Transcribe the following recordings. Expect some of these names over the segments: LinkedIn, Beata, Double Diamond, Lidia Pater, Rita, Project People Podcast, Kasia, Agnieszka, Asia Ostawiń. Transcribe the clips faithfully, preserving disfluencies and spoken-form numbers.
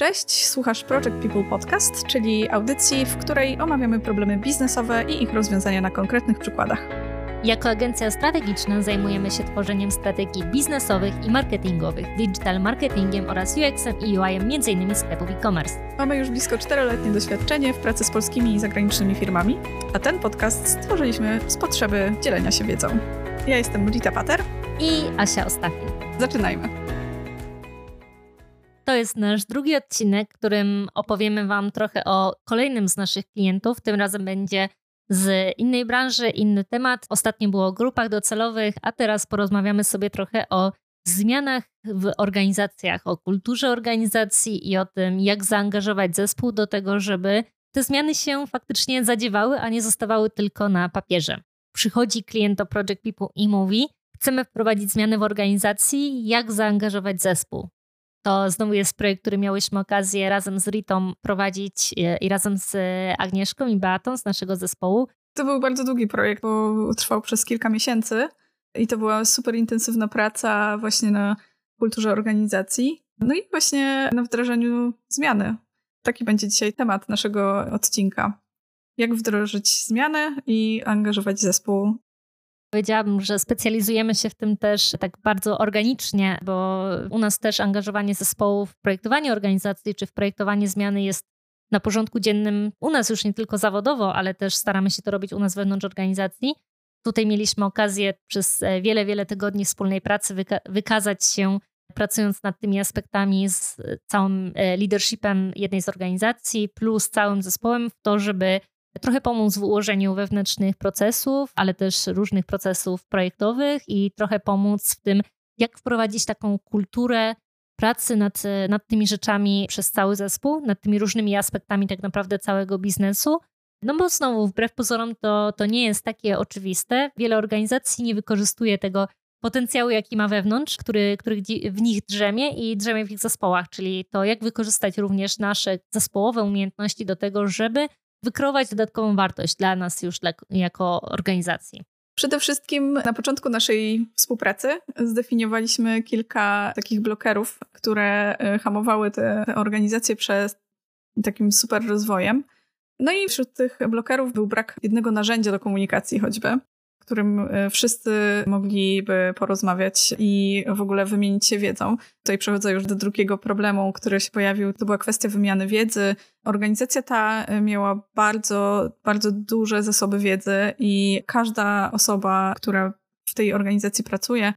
Cześć, słuchasz Project People Podcast, czyli audycji, w której omawiamy problemy biznesowe i ich rozwiązania na konkretnych przykładach. Jako agencja strategiczna zajmujemy się tworzeniem strategii biznesowych i marketingowych, digital marketingiem oraz U X-em i U I-em między innymi sklepów e-commerce. Mamy już blisko czteroletnie doświadczenie w pracy z polskimi i zagranicznymi firmami, a ten podcast stworzyliśmy z potrzeby dzielenia się wiedzą. Ja jestem Lidia Pater i Asia Ostawiń. Zaczynajmy. To jest nasz drugi odcinek, w którym opowiemy Wam trochę o kolejnym z naszych klientów. Tym razem będzie z innej branży, inny temat. Ostatnio było o grupach docelowych, a teraz porozmawiamy sobie trochę o zmianach w organizacjach, o kulturze organizacji i o tym, jak zaangażować zespół do tego, żeby te zmiany się faktycznie zadziewały, a nie zostawały tylko na papierze. Przychodzi klient do Project People i mówi: chcemy wprowadzić zmiany w organizacji, jak zaangażować zespół. To znowu jest projekt, który miałyśmy okazję razem z Ritą prowadzić i razem z Agnieszką i Beatą z naszego zespołu. To był bardzo długi projekt, bo trwał przez kilka miesięcy i to była super intensywna praca właśnie na kulturze organizacji. No i właśnie na wdrażaniu zmiany. Taki będzie dzisiaj temat naszego odcinka. Jak wdrożyć zmiany i angażować zespół. Powiedziałabym, że specjalizujemy się w tym też tak bardzo organicznie, bo u nas też angażowanie zespołu w projektowanie organizacji czy w projektowanie zmiany jest na porządku dziennym u nas już nie tylko zawodowo, ale też staramy się to robić u nas wewnątrz organizacji. Tutaj mieliśmy okazję przez wiele, wiele tygodni wspólnej pracy wyka- wykazać się, pracując nad tymi aspektami z całym leadershipem jednej z organizacji plus całym zespołem w to, żeby trochę pomóc w ułożeniu wewnętrznych procesów, ale też różnych procesów projektowych i trochę pomóc w tym, jak wprowadzić taką kulturę pracy nad, nad tymi rzeczami przez cały zespół, nad tymi różnymi aspektami tak naprawdę całego biznesu. No bo znowu, wbrew pozorom, to, to nie jest takie oczywiste. Wiele organizacji nie wykorzystuje tego potencjału, jaki ma wewnątrz, który, który w nich drzemie i drzemie w ich zespołach, czyli to, jak wykorzystać również nasze zespołowe umiejętności do tego, żeby wykreować dodatkową wartość dla nas już dla, jako organizacji. Przede wszystkim na początku naszej współpracy zdefiniowaliśmy kilka takich blokerów, które hamowały te, te organizacje przed takim super rozwojem. No i wśród tych blokerów był brak jednego narzędzia do komunikacji choćby, w którym wszyscy mogliby porozmawiać i w ogóle wymienić się wiedzą. Tutaj przechodzę już do drugiego problemu, który się pojawił. To była kwestia wymiany wiedzy. Organizacja ta miała bardzo, bardzo duże zasoby wiedzy i każda osoba, która w tej organizacji pracuje,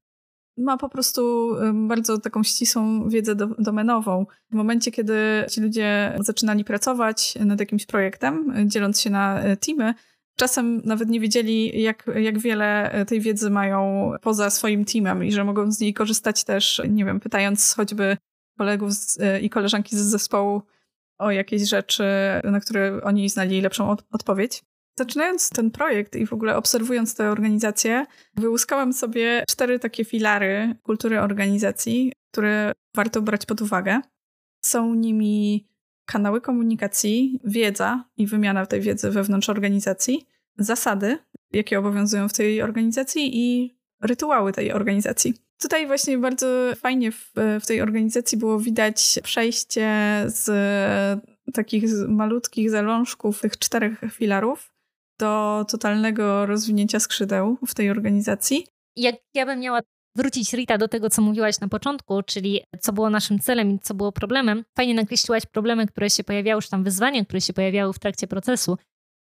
ma po prostu bardzo taką ścisłą wiedzę do, domenową. W momencie, kiedy ci ludzie zaczynali pracować nad jakimś projektem, dzieląc się na teamy, czasem nawet nie wiedzieli, jak, jak wiele tej wiedzy mają poza swoim teamem i że mogą z niej korzystać też, nie wiem, pytając choćby kolegów z, i koleżanki z zespołu o jakieś rzeczy, na które oni znali lepszą od, odpowiedź. Zaczynając ten projekt i w ogóle obserwując tę organizację, wyłuskałam sobie cztery takie filary kultury organizacji, które warto brać pod uwagę. Są nimi kanały komunikacji, wiedza i wymiana tej wiedzy wewnątrz organizacji, zasady, jakie obowiązują w tej organizacji i rytuały tej organizacji. Tutaj właśnie bardzo fajnie w, w tej organizacji było widać przejście z takich malutkich zalążków tych czterech filarów do totalnego rozwinięcia skrzydeł w tej organizacji. Jak ja bym miała wrócić, Rita, do tego, co mówiłaś na początku, czyli co było naszym celem i co było problemem. Fajnie nakreśliłaś problemy, które się pojawiały, czy tam wyzwania, które się pojawiały w trakcie procesu,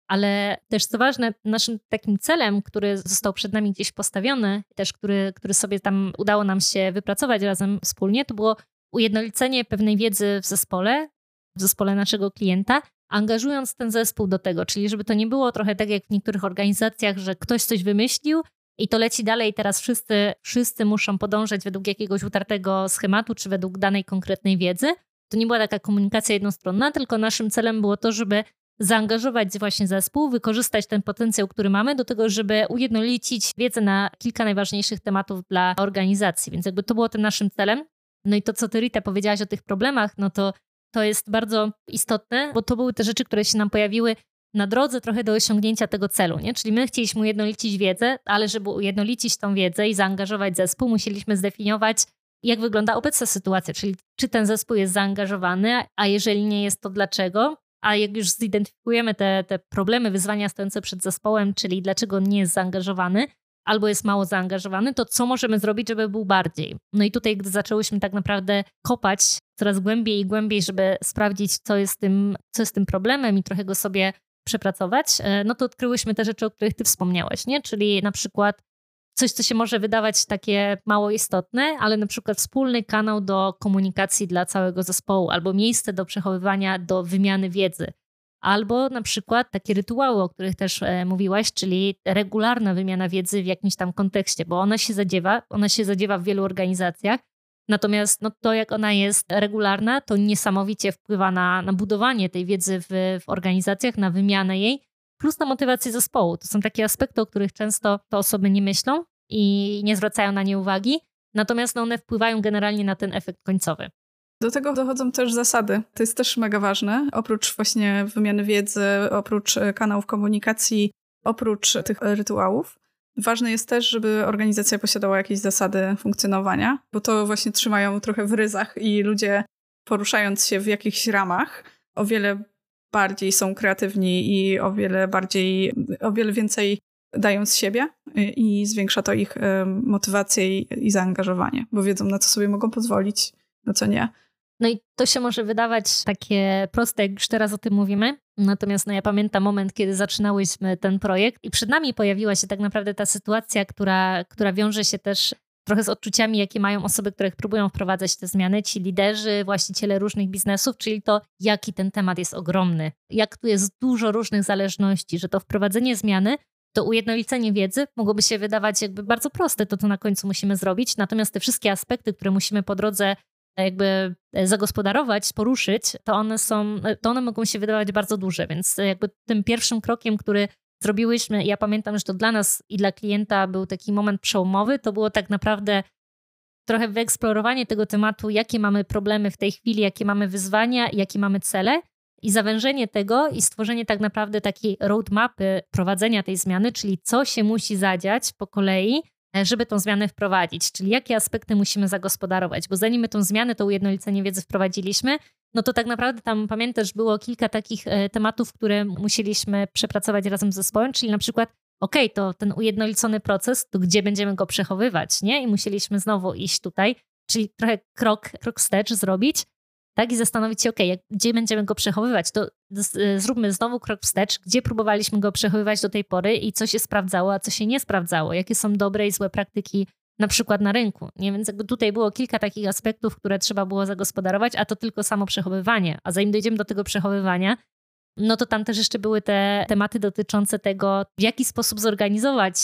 ale też co ważne, naszym takim celem, który został przed nami gdzieś postawiony, też który, który sobie tam udało nam się wypracować razem wspólnie, to było ujednolicenie pewnej wiedzy w zespole, w zespole naszego klienta, angażując ten zespół do tego, czyli żeby to nie było trochę tak jak w niektórych organizacjach, że ktoś coś wymyślił, i to leci dalej, teraz wszyscy, wszyscy muszą podążać według jakiegoś utartego schematu czy według danej konkretnej wiedzy. To nie była taka komunikacja jednostronna, tylko naszym celem było to, żeby zaangażować właśnie zespół, wykorzystać ten potencjał, który mamy do tego, żeby ujednolicić wiedzę na kilka najważniejszych tematów dla organizacji. Więc jakby to było tym naszym celem. No i to, co ty, Rita, powiedziałaś o tych problemach, no to, to jest bardzo istotne, bo to były te rzeczy, które się nam pojawiły na drodze trochę do osiągnięcia tego celu, nie? Czyli my chcieliśmy ujednolicić wiedzę, ale żeby ujednolicić tą wiedzę i zaangażować zespół, musieliśmy zdefiniować jak wygląda obecna sytuacja, czyli czy ten zespół jest zaangażowany, a jeżeli nie jest, to dlaczego? A jak już zidentyfikujemy te, te problemy, wyzwania stojące przed zespołem, czyli dlaczego nie jest zaangażowany albo jest mało zaangażowany, to co możemy zrobić, żeby był bardziej? No i tutaj, gdy zaczęłyśmy tak naprawdę kopać coraz głębiej i głębiej, żeby sprawdzić, co jest tym, co jest tym problemem i trochę go sobie przepracować, no to odkryłyśmy te rzeczy, o których ty wspomniałaś, nie? Czyli na przykład coś, co się może wydawać takie mało istotne, ale na przykład wspólny kanał do komunikacji dla całego zespołu, albo miejsce do przechowywania, do wymiany wiedzy, albo na przykład takie rytuały, o których też e, mówiłaś, czyli regularna wymiana wiedzy w jakimś tam kontekście, bo ona się zadziewa, ona się zadziewa w wielu organizacjach, natomiast no, to jak ona jest regularna, to niesamowicie wpływa na, na budowanie tej wiedzy w, w organizacjach, na wymianę jej, plus na motywację zespołu. To są takie aspekty, o których często te osoby nie myślą i nie zwracają na nie uwagi, natomiast no, one wpływają generalnie na ten efekt końcowy. Do tego dochodzą też zasady. To jest też mega ważne. Oprócz właśnie wymiany wiedzy, oprócz kanałów komunikacji, oprócz tych rytuałów, ważne jest też, żeby organizacja posiadała jakieś zasady funkcjonowania, bo to właśnie trzymają trochę w ryzach i ludzie, poruszając się w jakichś ramach, o wiele bardziej są kreatywni i o wiele bardziej, o wiele więcej dają z siebie i zwiększa to ich motywację i zaangażowanie, bo wiedzą, na co sobie mogą pozwolić, na co nie. No i to się może wydawać takie proste, jak już teraz o tym mówimy, natomiast no ja pamiętam moment, kiedy zaczynałyśmy ten projekt i przed nami pojawiła się tak naprawdę ta sytuacja, która, która wiąże się też trochę z odczuciami, jakie mają osoby, które próbują wprowadzać te zmiany, ci liderzy, właściciele różnych biznesów, czyli to, jaki ten temat jest ogromny, jak tu jest dużo różnych zależności, że to wprowadzenie zmiany, to ujednolicenie wiedzy mogłoby się wydawać jakby bardzo proste, to to na końcu musimy zrobić, natomiast te wszystkie aspekty, które musimy po drodze jakby zagospodarować, poruszyć, to one są, to one mogą się wydawać bardzo duże, więc jakby tym pierwszym krokiem, który zrobiłyśmy, ja pamiętam, że to dla nas i dla klienta był taki moment przełomowy, to było tak naprawdę trochę wyeksplorowanie tego tematu, jakie mamy problemy w tej chwili, jakie mamy wyzwania, jakie mamy cele i zawężenie tego i stworzenie tak naprawdę takiej roadmapy prowadzenia tej zmiany, czyli co się musi zadziać po kolei, żeby tą zmianę wprowadzić, czyli jakie aspekty musimy zagospodarować, bo zanim my tą zmianę, to ujednolicenie wiedzy wprowadziliśmy, no to tak naprawdę tam, pamiętasz, było kilka takich tematów, które musieliśmy przepracować razem z zespołem, czyli na przykład, okej, okay, to ten ujednolicony proces, to gdzie będziemy go przechowywać, nie? I musieliśmy znowu iść tutaj, czyli trochę krok, krok wstecz zrobić, tak? I zastanowić się, okej, okay, gdzie będziemy go przechowywać, to z, zróbmy znowu krok wstecz, gdzie próbowaliśmy go przechowywać do tej pory i co się sprawdzało, a co się nie sprawdzało, jakie są dobre i złe praktyki na przykład na rynku. Nie? Więc jakby tutaj było kilka takich aspektów, które trzeba było zagospodarować, a to tylko samo przechowywanie. A zanim dojdziemy do tego przechowywania, no to tam też jeszcze były te tematy dotyczące tego, w jaki sposób zorganizować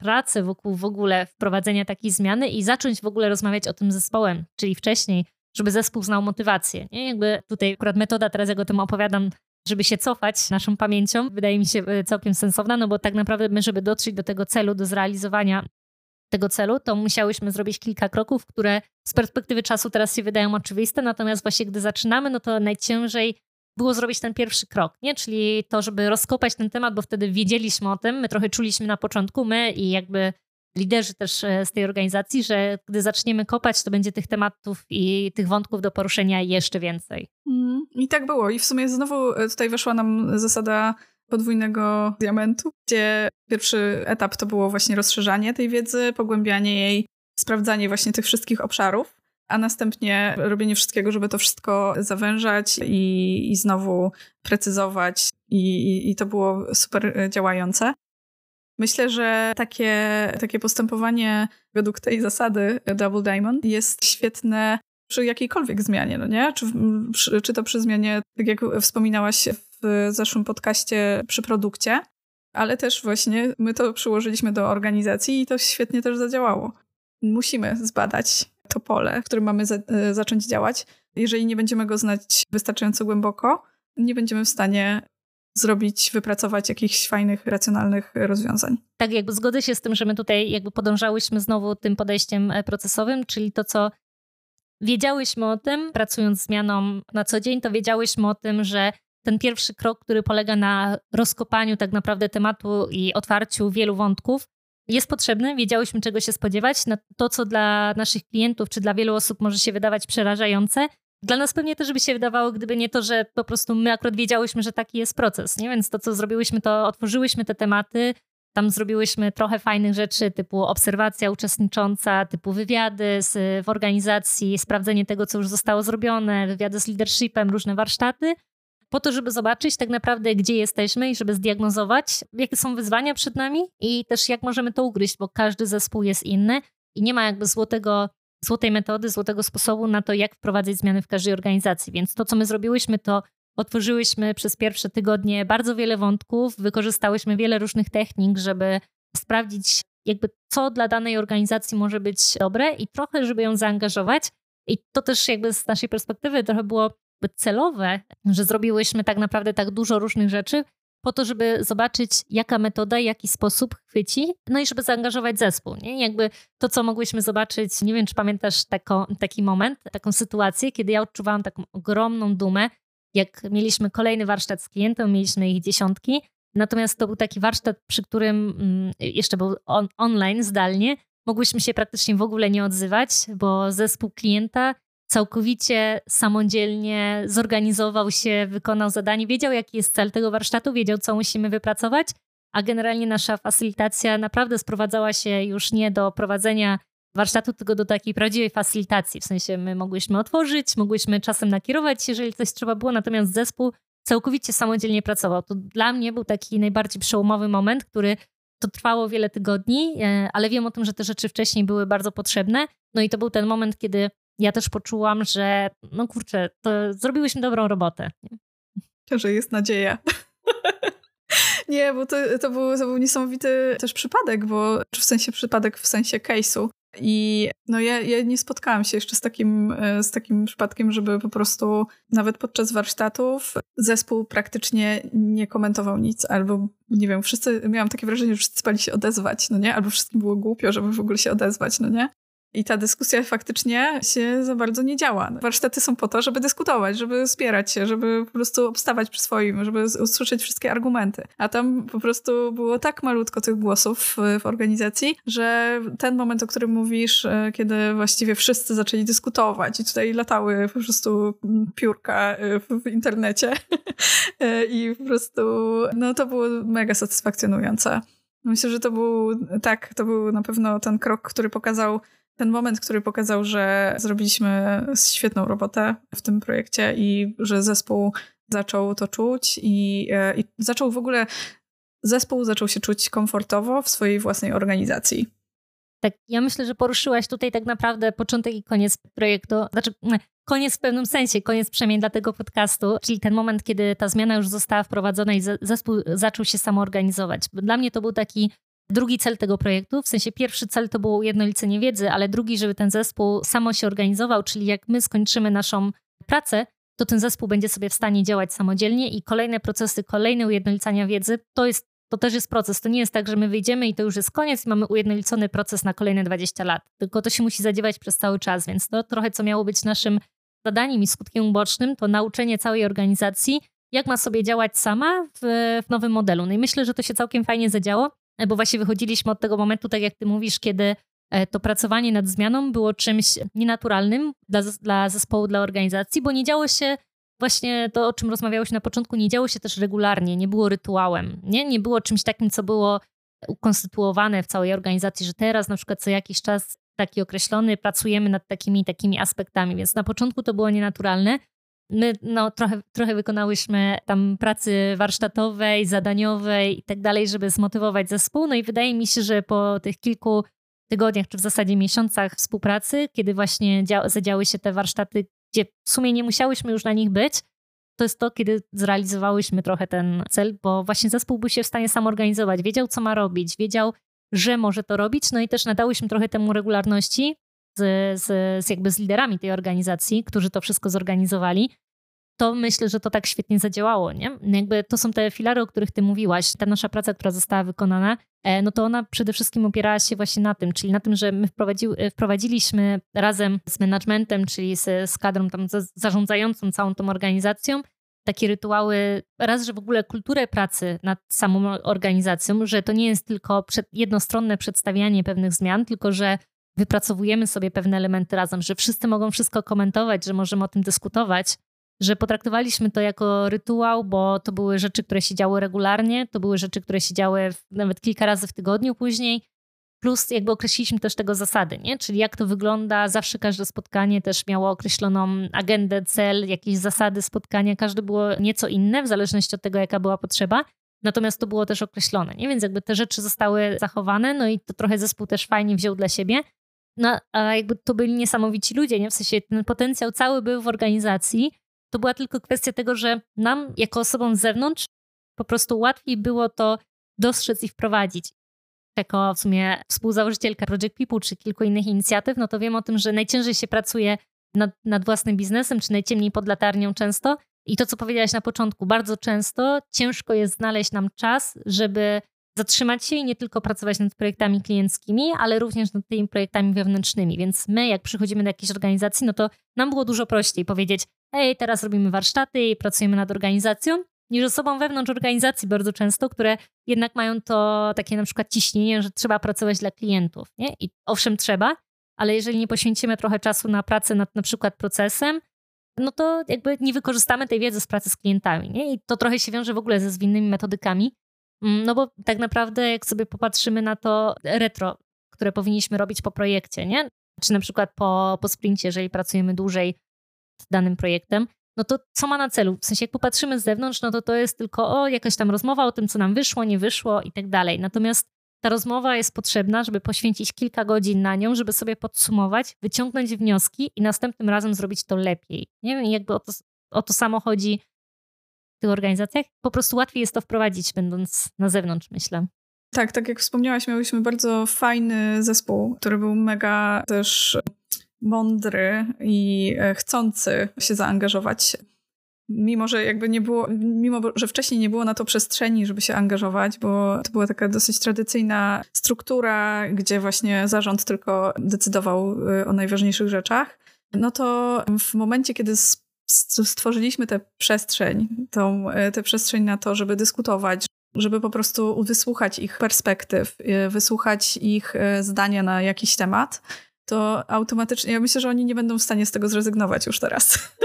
pracę wokół w ogóle wprowadzenia takiej zmiany i zacząć w ogóle rozmawiać o tym z zespołem, czyli wcześniej, żeby zespół znał motywację. Nie? Jakby tutaj akurat metoda, teraz jak o tym opowiadam, żeby się cofać naszą pamięcią, wydaje mi się całkiem sensowna, no bo tak naprawdę my, żeby dotrzeć do tego celu, do zrealizowania tego celu, to musiałyśmy zrobić kilka kroków, które z perspektywy czasu teraz się wydają oczywiste, natomiast właśnie gdy zaczynamy, no to najciężej było zrobić ten pierwszy krok, nie? Czyli to, żeby rozkopać ten temat, bo wtedy wiedzieliśmy o tym, my trochę czuliśmy na początku, my i jakby liderzy też z tej organizacji, że gdy zaczniemy kopać, to będzie tych tematów i tych wątków do poruszenia jeszcze więcej. Mm, i tak było. I w sumie znowu tutaj weszła nam zasada podwójnego diamentu, gdzie pierwszy etap to było właśnie rozszerzanie tej wiedzy, pogłębianie jej, sprawdzanie właśnie tych wszystkich obszarów, a następnie robienie wszystkiego, żeby to wszystko zawężać i, i znowu precyzować i, i, i to było super działające. Myślę, że takie, takie postępowanie według tej zasady Double Diamond jest świetne przy jakiejkolwiek zmianie, no nie? Czy, przy, czy to przy zmianie, tak jak wspominałaś w zeszłym podcaście, przy produkcie, ale też właśnie my to przyłożyliśmy do organizacji i to świetnie też zadziałało. Musimy zbadać to pole, w którym mamy za, zacząć działać. Jeżeli nie będziemy go znać wystarczająco głęboko, nie będziemy w stanie zrobić, wypracować jakichś fajnych, racjonalnych rozwiązań. Tak, jakby zgodzę się z tym, że my tutaj jakby podążałyśmy znowu tym podejściem procesowym, czyli to, co wiedziałyśmy o tym, pracując zmianą na co dzień, to wiedziałyśmy o tym, że ten pierwszy krok, który polega na rozkopaniu tak naprawdę tematu i otwarciu wielu wątków, jest potrzebny, wiedziałyśmy czego się spodziewać. Na to, co dla naszych klientów czy dla wielu osób może się wydawać przerażające, dla nas pewnie też by się wydawało, gdyby nie to, że po prostu my akurat wiedziałyśmy, że taki jest proces, nie? Więc to, co zrobiłyśmy, to otworzyłyśmy te tematy, tam zrobiłyśmy trochę fajnych rzeczy typu obserwacja uczestnicząca, typu wywiady z, w organizacji, sprawdzenie tego, co już zostało zrobione, wywiady z leadershipem, różne warsztaty, po to, żeby zobaczyć tak naprawdę, gdzie jesteśmy i żeby zdiagnozować, jakie są wyzwania przed nami i też jak możemy to ugryźć, bo każdy zespół jest inny i nie ma jakby złotego, złotej metody, złotego sposobu na to, jak wprowadzać zmiany w każdej organizacji. Więc to, co my zrobiłyśmy, to otworzyłyśmy przez pierwsze tygodnie bardzo wiele wątków, wykorzystałyśmy wiele różnych technik, żeby sprawdzić jakby co dla danej organizacji może być dobre i trochę, żeby ją zaangażować. I to też jakby z naszej perspektywy trochę było celowe, że zrobiłyśmy tak naprawdę tak dużo różnych rzeczy po to, żeby zobaczyć jaka metoda, jaki sposób chwyci, no i żeby zaangażować zespół, nie? Jakby to, co mogłyśmy zobaczyć, nie wiem, czy pamiętasz tako, taki moment, taką sytuację, kiedy ja odczuwałam taką ogromną dumę, jak mieliśmy kolejny warsztat z klientem, mieliśmy ich dziesiątki, natomiast to był taki warsztat, przy którym mm, jeszcze był on, online, zdalnie, mogłyśmy się praktycznie w ogóle nie odzywać, bo zespół klienta całkowicie samodzielnie zorganizował się, wykonał zadanie, wiedział jaki jest cel tego warsztatu, wiedział co musimy wypracować, a generalnie nasza facylitacja naprawdę sprowadzała się już nie do prowadzenia warsztatu, tylko do takiej prawdziwej facylitacji. W sensie my mogłyśmy otworzyć, mogłyśmy czasem nakierować, jeżeli coś trzeba było, natomiast zespół całkowicie samodzielnie pracował. To dla mnie był taki najbardziej przełomowy moment, który to trwało wiele tygodni, ale wiem o tym, że te rzeczy wcześniej były bardzo potrzebne. No i to był ten moment, kiedy ja też poczułam, że no kurczę, to zrobiłyśmy dobrą robotę. To, że jest nadzieja. Nie, bo to, to, był, to był niesamowity też przypadek, bo w sensie przypadek w sensie case'u. I no ja, ja nie spotkałam się jeszcze z takim, z takim przypadkiem, żeby po prostu nawet podczas warsztatów zespół praktycznie nie komentował nic, albo nie wiem, wszyscy, miałam takie wrażenie, że wszyscy bali się odezwać, no nie? Albo wszystkim było głupio, żeby w ogóle się odezwać, no nie? I ta dyskusja faktycznie się za bardzo nie działa. Warsztaty są po to, żeby dyskutować, żeby spierać się, żeby po prostu obstawać przy swoim, żeby usłyszeć wszystkie argumenty. A tam po prostu było tak malutko tych głosów w organizacji, że ten moment, o którym mówisz, kiedy właściwie wszyscy zaczęli dyskutować i tutaj latały po prostu piórka w internecie i po prostu no to było mega satysfakcjonujące. Myślę, że to był tak, to był na pewno ten krok, który pokazał Ten moment, który pokazał, że zrobiliśmy świetną robotę w tym projekcie i że zespół zaczął to czuć i, i zaczął w ogóle, zespół zaczął się czuć komfortowo w swojej własnej organizacji. Tak, ja myślę, że poruszyłaś tutaj tak naprawdę początek i koniec projektu, znaczy koniec w pewnym sensie, koniec przynajmniej dla tego podcastu, czyli ten moment, kiedy ta zmiana już została wprowadzona i zespół zaczął się samoorganizować. Dla mnie to był taki drugi cel tego projektu, w sensie pierwszy cel to było ujednolicenie wiedzy, ale drugi, żeby ten zespół samo się organizował, czyli jak my skończymy naszą pracę, to ten zespół będzie sobie w stanie działać samodzielnie i kolejne procesy, kolejne ujednolicania wiedzy, to, jest, to też jest proces. To nie jest tak, że my wyjdziemy i to już jest koniec i mamy ujednolicony proces na kolejne dwadzieścia lat. Tylko to się musi zadziewać przez cały czas, więc to trochę co miało być naszym zadaniem i skutkiem ubocznym, to nauczenie całej organizacji, jak ma sobie działać sama w, w nowym modelu. No i myślę, że to się całkiem fajnie zadziało, bo właśnie wychodziliśmy od tego momentu, tak jak ty mówisz, kiedy to pracowanie nad zmianą było czymś nienaturalnym dla, dla zespołu, dla organizacji, bo nie działo się właśnie to, o czym rozmawiałyśmy na początku, nie działo się też regularnie, nie było rytuałem, nie? Nie było czymś takim, co było ukonstytuowane w całej organizacji, że teraz na przykład co jakiś czas taki określony pracujemy nad takimi i takimi aspektami, więc na początku to było nienaturalne. My no, trochę, trochę wykonałyśmy tam pracy warsztatowej, zadaniowej i tak dalej, żeby zmotywować zespół. No i wydaje mi się, że po tych kilku tygodniach, czy w zasadzie miesiącach współpracy, kiedy właśnie dzia- zadziały się te warsztaty, gdzie w sumie nie musiałyśmy już na nich być, to jest to, kiedy zrealizowałyśmy trochę ten cel, bo właśnie zespół był się w stanie samoorganizować, wiedział, co ma robić, wiedział, że może to robić, no i też nadałyśmy trochę temu regularności. Z, z, z jakby z liderami tej organizacji, którzy to wszystko zorganizowali, to myślę, że to tak świetnie zadziałało, nie? Jakby to są te filary, o których ty mówiłaś, ta nasza praca, która została wykonana, no to ona przede wszystkim opierała się właśnie na tym, czyli na tym, że my wprowadzi, wprowadziliśmy razem z managementem, czyli z, z kadrą tam zarządzającą całą tą organizacją, takie rytuały, raz, że w ogóle kulturę pracy nad samą organizacją, że to nie jest tylko przed, jednostronne przedstawianie pewnych zmian, tylko że wypracowujemy sobie pewne elementy razem, że wszyscy mogą wszystko komentować, że możemy o tym dyskutować, że potraktowaliśmy to jako rytuał, bo to były rzeczy, które się działy regularnie, to były rzeczy, które się działy w, nawet kilka razy w tygodniu później, plus jakby określiliśmy też tego zasady, nie? Czyli jak to wygląda, zawsze każde spotkanie też miało określoną agendę, cel, jakieś zasady spotkania, każde było nieco inne w zależności od tego, jaka była potrzeba, natomiast to było też określone, nie? Więc jakby te rzeczy zostały zachowane, no i to trochę zespół też fajnie wziął dla siebie, no a jakby to byli niesamowici ludzie, nie? W sensie ten potencjał cały był w organizacji, to była tylko kwestia tego, że nam jako osobom z zewnątrz po prostu łatwiej było to dostrzec i wprowadzić. Jako w sumie współzałożycielka Project People czy kilku innych inicjatyw, no to wiem o tym, że najciężej się pracuje nad, nad własnym biznesem, czy najciemniej pod latarnią często. I to, co powiedziałaś na początku, bardzo często ciężko jest znaleźć nam czas, żeby zatrzymać się i nie tylko pracować nad projektami klienckimi, ale również nad tymi projektami wewnętrznymi. Więc my, jak przychodzimy do jakiejś organizacji, no to nam było dużo prościej powiedzieć, hej, teraz robimy warsztaty i pracujemy nad organizacją, niż osobom wewnątrz organizacji bardzo często, które jednak mają to takie na przykład ciśnienie, że trzeba pracować dla klientów, nie? I owszem trzeba, ale jeżeli nie poświęcimy trochę czasu na pracę nad na przykład procesem, no to jakby nie wykorzystamy tej wiedzy z pracy z klientami, nie? I to trochę się wiąże w ogóle ze zwinnymi metodykami, no bo tak naprawdę jak sobie popatrzymy na to retro, które powinniśmy robić po projekcie, nie? Czy na przykład po, po sprincie, jeżeli pracujemy dłużej z danym projektem, no to co ma na celu? W sensie jak popatrzymy z zewnątrz, no to to jest tylko o, jakaś tam rozmowa o tym, co nam wyszło, nie wyszło i tak dalej. Natomiast ta rozmowa jest potrzebna, żeby poświęcić kilka godzin na nią, żeby sobie podsumować, wyciągnąć wnioski i następnym razem zrobić to lepiej. Nie wiem, jakby o to, o to samo chodzi w tych organizacjach. Po prostu łatwiej jest to wprowadzić, będąc na zewnątrz, myślę. Tak, tak jak wspomniałaś, miałyśmy bardzo fajny zespół, który był mega też mądry i chcący się zaangażować. Mimo, że jakby nie było, mimo, że wcześniej nie było na to przestrzeni, żeby się angażować, bo to była taka dosyć tradycyjna struktura, gdzie właśnie zarząd tylko decydował o najważniejszych rzeczach. No to w momencie, kiedy stworzyliśmy tę przestrzeń, tą, tę przestrzeń na to, żeby dyskutować, żeby po prostu wysłuchać ich perspektyw, wysłuchać ich zdania na jakiś temat, to automatycznie, ja myślę, że oni nie będą w stanie z tego zrezygnować już teraz.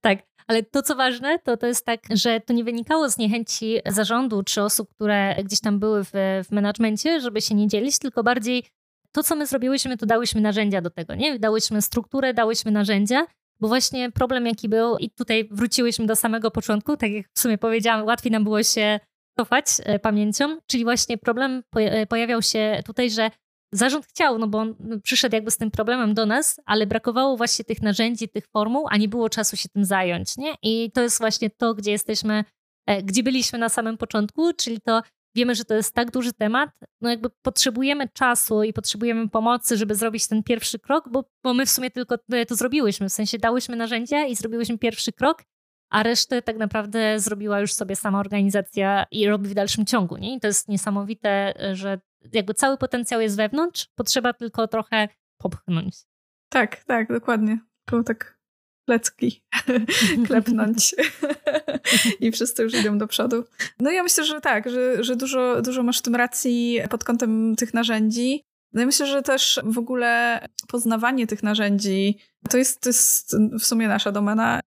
Tak, ale to co ważne, to, to jest tak, że to nie wynikało z niechęci zarządu czy osób, które gdzieś tam były w, w menadżmencie, żeby się nie dzielić, tylko bardziej to, co my zrobiłyśmy, to dałyśmy narzędzia do tego, nie? Dałyśmy strukturę, dałyśmy narzędzia, bo właśnie problem jaki był i tutaj wróciłyśmy do samego początku, tak jak w sumie powiedziałam, łatwiej nam było się cofać pamięcią, czyli właśnie problem pojawiał się tutaj, że zarząd chciał, no bo on przyszedł jakby z tym problemem do nas, ale brakowało właśnie tych narzędzi, tych formuł, a nie było czasu się tym zająć, nie? I to jest właśnie to, gdzie jesteśmy, gdzie byliśmy na samym początku, czyli to wiemy, że to jest tak duży temat, no jakby potrzebujemy czasu i potrzebujemy pomocy, żeby zrobić ten pierwszy krok, bo, bo my w sumie tylko to zrobiłyśmy, w sensie dałyśmy narzędzia i zrobiłyśmy pierwszy krok, a resztę tak naprawdę zrobiła już sobie sama organizacja i robi w dalszym ciągu, nie? I to jest niesamowite, że jakby cały potencjał jest wewnątrz, potrzeba tylko trochę popchnąć. Tak, tak, dokładnie. Tylko tak plecki klepnąć i wszyscy już idą do przodu. No ja myślę, że tak, że, że dużo, dużo masz w tym racji pod kątem tych narzędzi. No ja myślę, że też w ogóle poznawanie tych narzędzi to jest, to jest w sumie nasza domena.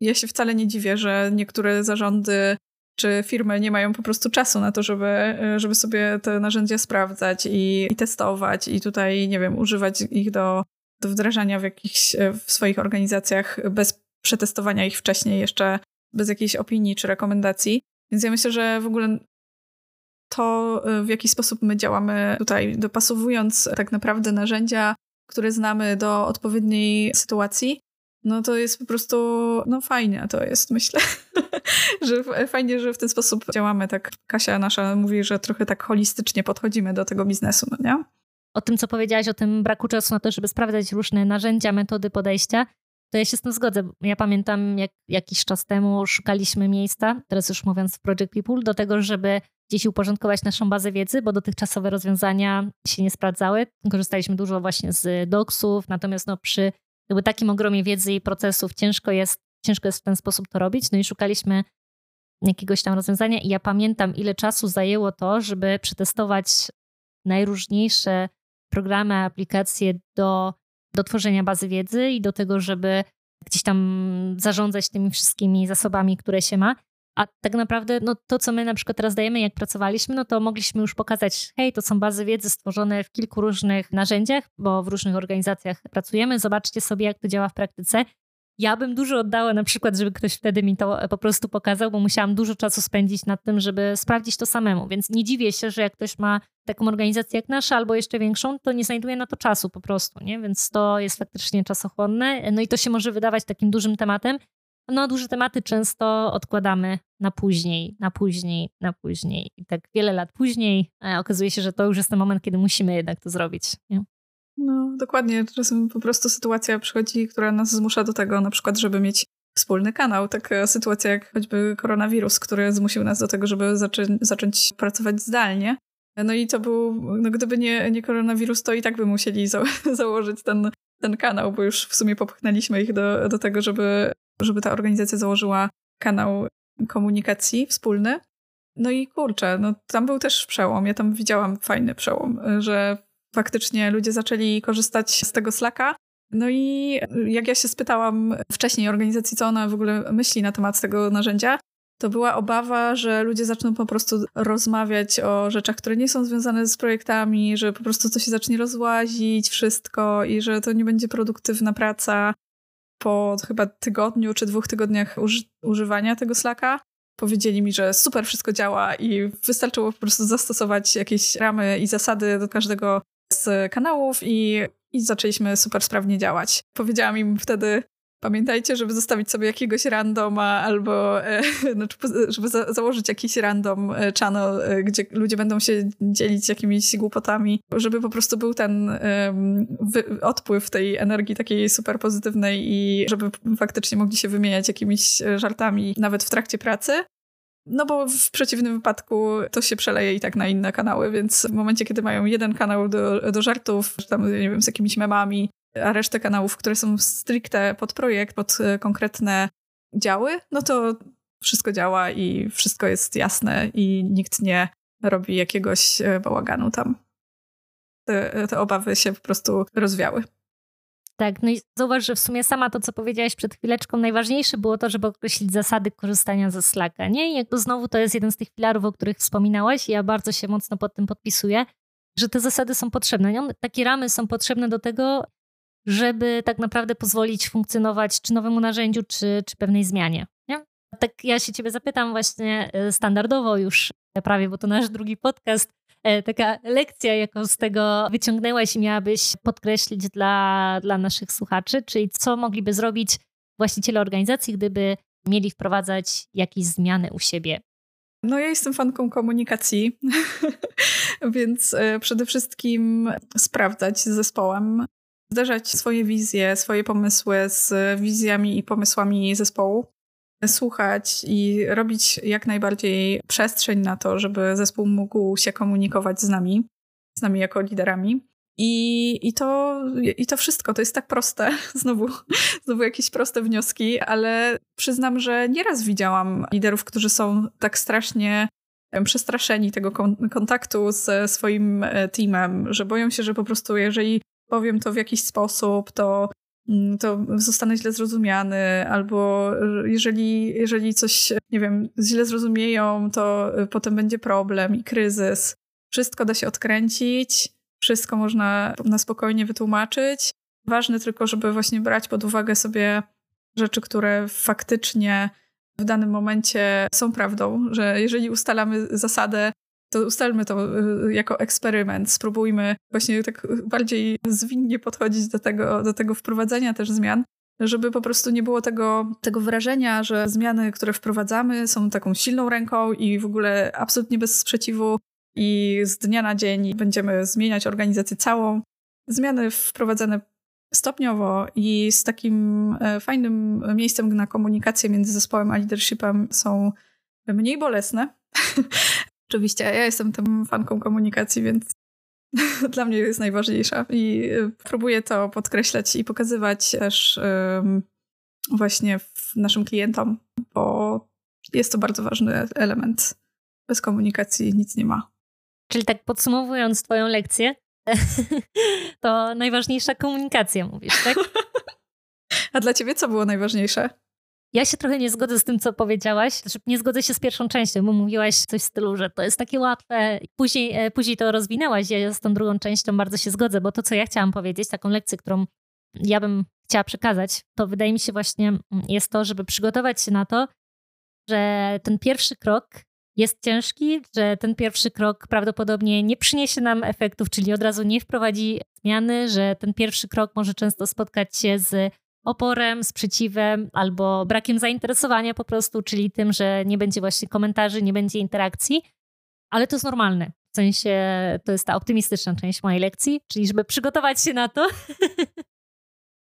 Ja się wcale nie dziwię, że niektóre zarządy czy firmy nie mają po prostu czasu na to, żeby, żeby sobie te narzędzia sprawdzać i, i testować i tutaj, nie wiem, używać ich do, do wdrażania w jakichś, w swoich organizacjach bez przetestowania ich wcześniej jeszcze, bez jakiejś opinii czy rekomendacji. Więc ja myślę, że w ogóle to, w jaki sposób my działamy tutaj, dopasowując tak naprawdę narzędzia, które znamy do odpowiedniej sytuacji, no to jest po prostu, no fajnie to jest, myślę, że fajnie, że w ten sposób działamy, tak Kasia nasza mówi, że trochę tak holistycznie podchodzimy do tego biznesu, no nie? O tym, co powiedziałaś, o tym braku czasu na to, żeby sprawdzać różne narzędzia, metody, podejścia, to ja się z tym zgodzę. Ja pamiętam, jak jakiś czas temu szukaliśmy miejsca, teraz już mówiąc w Project People, do tego, żeby gdzieś uporządkować naszą bazę wiedzy, bo dotychczasowe rozwiązania się nie sprawdzały. Korzystaliśmy dużo właśnie z docsów, natomiast no przy jakby takim ogromie wiedzy i procesów ciężko jest ciężko jest w ten sposób to robić. No i szukaliśmy jakiegoś tam rozwiązania i ja pamiętam, ile czasu zajęło to, żeby przetestować najróżniejsze programy, aplikacje do, do tworzenia bazy wiedzy i do tego, żeby gdzieś tam zarządzać tymi wszystkimi zasobami, które się ma. A tak naprawdę no, to, co my na przykład teraz dajemy, jak pracowaliśmy, no to mogliśmy już pokazać, hej, to są bazy wiedzy stworzone w kilku różnych narzędziach, bo w różnych organizacjach pracujemy, zobaczcie sobie, jak to działa w praktyce. Ja bym dużo oddała na przykład, żeby ktoś wtedy mi to po prostu pokazał, bo musiałam dużo czasu spędzić nad tym, żeby sprawdzić to samemu. Więc nie dziwię się, że jak ktoś ma taką organizację jak nasza albo jeszcze większą, to nie znajduje na to czasu po prostu, nie? Więc to jest faktycznie czasochłonne. No i to się może wydawać takim dużym tematem. No a duże tematy często odkładamy na później, na później, na później. I tak wiele lat później okazuje się, że to już jest ten moment, kiedy musimy jednak to zrobić, nie? No, dokładnie. Czasem po prostu sytuacja przychodzi, która nas zmusza do tego, na przykład, żeby mieć wspólny kanał. Taka sytuacja jak choćby koronawirus, który zmusił nas do tego, żeby zaczę- zacząć pracować zdalnie. No i to był, no gdyby nie, nie koronawirus, to i tak by musieli za- założyć ten, ten kanał, bo już w sumie popchnęliśmy ich do, do tego, żeby, żeby ta organizacja założyła kanał komunikacji wspólny. No i kurczę, no tam był też przełom. Ja tam widziałam fajny przełom, że faktycznie ludzie zaczęli korzystać z tego Slacka. No i jak ja się spytałam wcześniej organizacji, co ona w ogóle myśli na temat tego narzędzia, to była obawa, że ludzie zaczną po prostu rozmawiać o rzeczach, które nie są związane z projektami, że po prostu to się zacznie rozłazić wszystko i że to nie będzie produktywna praca. Po chyba tygodniu czy dwóch tygodniach uży- używania tego Slacka powiedzieli mi, że super, wszystko działa i wystarczyło po prostu zastosować jakieś ramy i zasady do każdego z kanałów i, i zaczęliśmy super sprawnie działać. Powiedziałam im wtedy, pamiętajcie, żeby zostawić sobie jakiegoś randoma albo e, znaczy, żeby za- założyć jakiś random channel, e, gdzie ludzie będą się dzielić jakimiś głupotami, żeby po prostu był ten e, wy- odpływ tej energii takiej super pozytywnej i żeby faktycznie mogli się wymieniać jakimiś żartami nawet w trakcie pracy. No bo w przeciwnym wypadku to się przeleje i tak na inne kanały, więc w momencie, kiedy mają jeden kanał do, do żartów, czy tam, nie wiem, z jakimiś memami, a resztę kanałów, które są stricte pod projekt, pod konkretne działy, no to wszystko działa i wszystko jest jasne i nikt nie robi jakiegoś bałaganu tam. Te, te obawy się po prostu rozwiały. Tak, no i zauważ, że w sumie sama to, co powiedziałaś przed chwileczką, najważniejsze było to, żeby określić zasady korzystania ze Slacka, nie? I jak to znowu to jest jeden z tych filarów, o których wspominałaś i ja bardzo się mocno pod tym podpisuję, że te zasady są potrzebne, nie? Takie ramy są potrzebne do tego, żeby tak naprawdę pozwolić funkcjonować czy nowemu narzędziu, czy, czy pewnej zmianie, nie? Tak ja się ciebie zapytam właśnie standardowo już prawie, bo to nasz drugi podcast, taka lekcja, jaką z tego wyciągnęłaś i miałabyś podkreślić dla, dla naszych słuchaczy, czyli co mogliby zrobić właściciele organizacji, gdyby mieli wprowadzać jakieś zmiany u siebie. No ja jestem fanką komunikacji, więc przede wszystkim sprawdzać z zespołem, zderzać swoje wizje, swoje pomysły z wizjami i pomysłami zespołu, słuchać i robić jak najbardziej przestrzeń na to, żeby zespół mógł się komunikować z nami, z nami jako liderami. I, i, to, i to wszystko, to jest tak proste, znowu, znowu jakieś proste wnioski, ale przyznam, że nieraz widziałam liderów, którzy są tak strasznie przestraszeni tego kontaktu ze swoim teamem, że boją się, że po prostu jeżeli powiem to w jakiś sposób, to, to zostanę źle zrozumiany, albo jeżeli, jeżeli coś, nie wiem, źle zrozumieją, to potem będzie problem i kryzys. Wszystko da się odkręcić, wszystko można na spokojnie wytłumaczyć. Ważne tylko, żeby właśnie brać pod uwagę sobie rzeczy, które faktycznie w danym momencie są prawdą, że jeżeli ustalamy zasadę, to ustalmy to jako eksperyment. Spróbujmy właśnie tak bardziej zwinnie podchodzić do tego, do tego wprowadzenia też zmian, żeby po prostu nie było tego, tego wrażenia, że zmiany, które wprowadzamy, są taką silną ręką i w ogóle absolutnie bez sprzeciwu i z dnia na dzień będziemy zmieniać organizację całą. Zmiany wprowadzane stopniowo i z takim fajnym miejscem na komunikację między zespołem a leadershipem są mniej bolesne. Oczywiście, ja jestem tym fanką komunikacji, więc dla mnie jest najważniejsza i próbuję to podkreślać i pokazywać też um, właśnie w naszym klientom, bo jest to bardzo ważny element. Bez komunikacji nic nie ma. Czyli tak podsumowując twoją lekcję, to najważniejsza komunikacja, mówisz, tak? A dla ciebie co było najważniejsze? Ja się trochę nie zgodzę z tym, co powiedziałaś. Nie zgodzę się z pierwszą częścią, bo mówiłaś coś w stylu, że to jest takie łatwe. Później, później to rozwinęłaś. Ja z tą drugą częścią bardzo się zgodzę, bo to, co ja chciałam powiedzieć, taką lekcję, którą ja bym chciała przekazać, to wydaje mi się właśnie jest to, żeby przygotować się na to, że ten pierwszy krok jest ciężki, że ten pierwszy krok prawdopodobnie nie przyniesie nam efektów, czyli od razu nie wprowadzi zmiany, że ten pierwszy krok może często spotkać się z oporem, sprzeciwem albo brakiem zainteresowania po prostu, czyli tym, że nie będzie właśnie komentarzy, nie będzie interakcji, ale to jest normalne. W sensie to jest ta optymistyczna część mojej lekcji, czyli żeby przygotować się na to,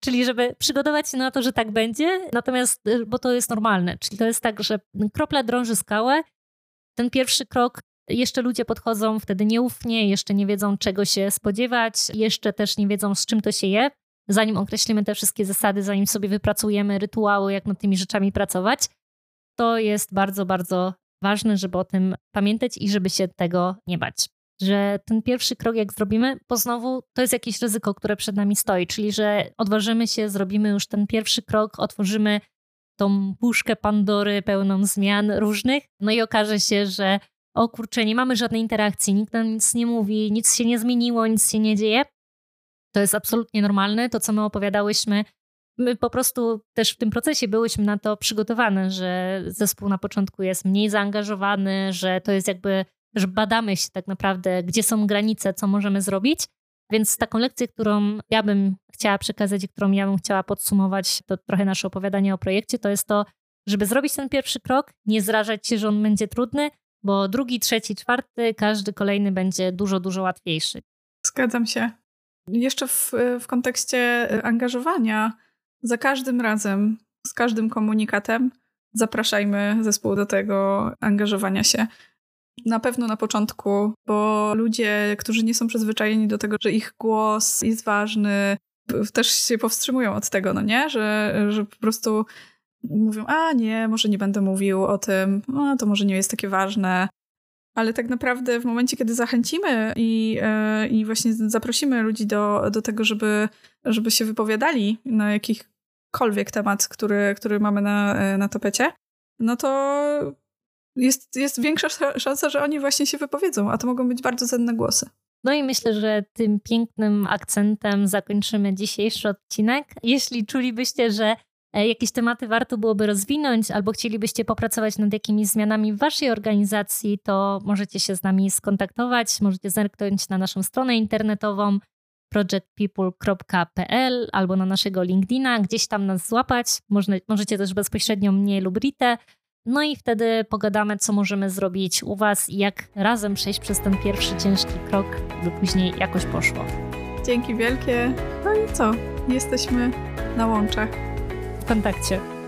czyli żeby przygotować się na to, że tak będzie, natomiast, bo to jest normalne, czyli to jest tak, że kropla drąży skałę, ten pierwszy krok, jeszcze ludzie podchodzą wtedy nieufnie, jeszcze nie wiedzą, czego się spodziewać, jeszcze też nie wiedzą, z czym to się je, zanim określimy te wszystkie zasady, zanim sobie wypracujemy rytuały, jak nad tymi rzeczami pracować, to jest bardzo, bardzo ważne, żeby o tym pamiętać i żeby się tego nie bać. Że ten pierwszy krok, jak zrobimy, bo znowu to jest jakieś ryzyko, które przed nami stoi, czyli że odważymy się, zrobimy już ten pierwszy krok, otworzymy tą puszkę Pandory pełną zmian różnych, no i okaże się, że o kurczę, nie mamy żadnej interakcji, nikt nam nic nie mówi, nic się nie zmieniło, nic się nie dzieje. To jest absolutnie normalne, to co my opowiadałyśmy. My po prostu też w tym procesie byłyśmy na to przygotowane, że zespół na początku jest mniej zaangażowany, że to jest jakby, że badamy się tak naprawdę, gdzie są granice, co możemy zrobić. Więc taką lekcję, którą ja bym chciała przekazać i którą ja bym chciała podsumować, to trochę nasze opowiadanie o projekcie, to jest to, żeby zrobić ten pierwszy krok, nie zrażać się, że on będzie trudny, bo drugi, trzeci, czwarty, każdy kolejny będzie dużo, dużo łatwiejszy. Zgadzam się. Jeszcze w, w kontekście angażowania, za każdym razem, z każdym komunikatem zapraszajmy zespół do tego angażowania się. Na pewno na początku, bo ludzie, którzy nie są przyzwyczajeni do tego, że ich głos jest ważny, też się powstrzymują od tego, no nie? Że, że po prostu mówią, a nie, może nie będę mówił o tym, no to może nie jest takie ważne. Ale tak naprawdę w momencie, kiedy zachęcimy i, yy, i właśnie zaprosimy ludzi do, do tego, żeby, żeby się wypowiadali na jakikolwiek temat, który, który mamy na, na tapecie, no to jest, jest większa szansa, że oni właśnie się wypowiedzą, a to mogą być bardzo cenne głosy. No i myślę, że tym pięknym akcentem zakończymy dzisiejszy odcinek. Jeśli czulibyście, że jakieś tematy warto byłoby rozwinąć albo chcielibyście popracować nad jakimiś zmianami w waszej organizacji, to możecie się z nami skontaktować, możecie zerknąć na naszą stronę internetową project people kropka p l albo na naszego LinkedIna, gdzieś tam nas złapać, Można, możecie też bezpośrednio mnie lub Ritę, no i wtedy pogadamy, co możemy zrobić u was i jak razem przejść przez ten pierwszy ciężki krok, by później jakoś poszło. Dzięki wielkie, no i co, jesteśmy na łączach. W kontakcie.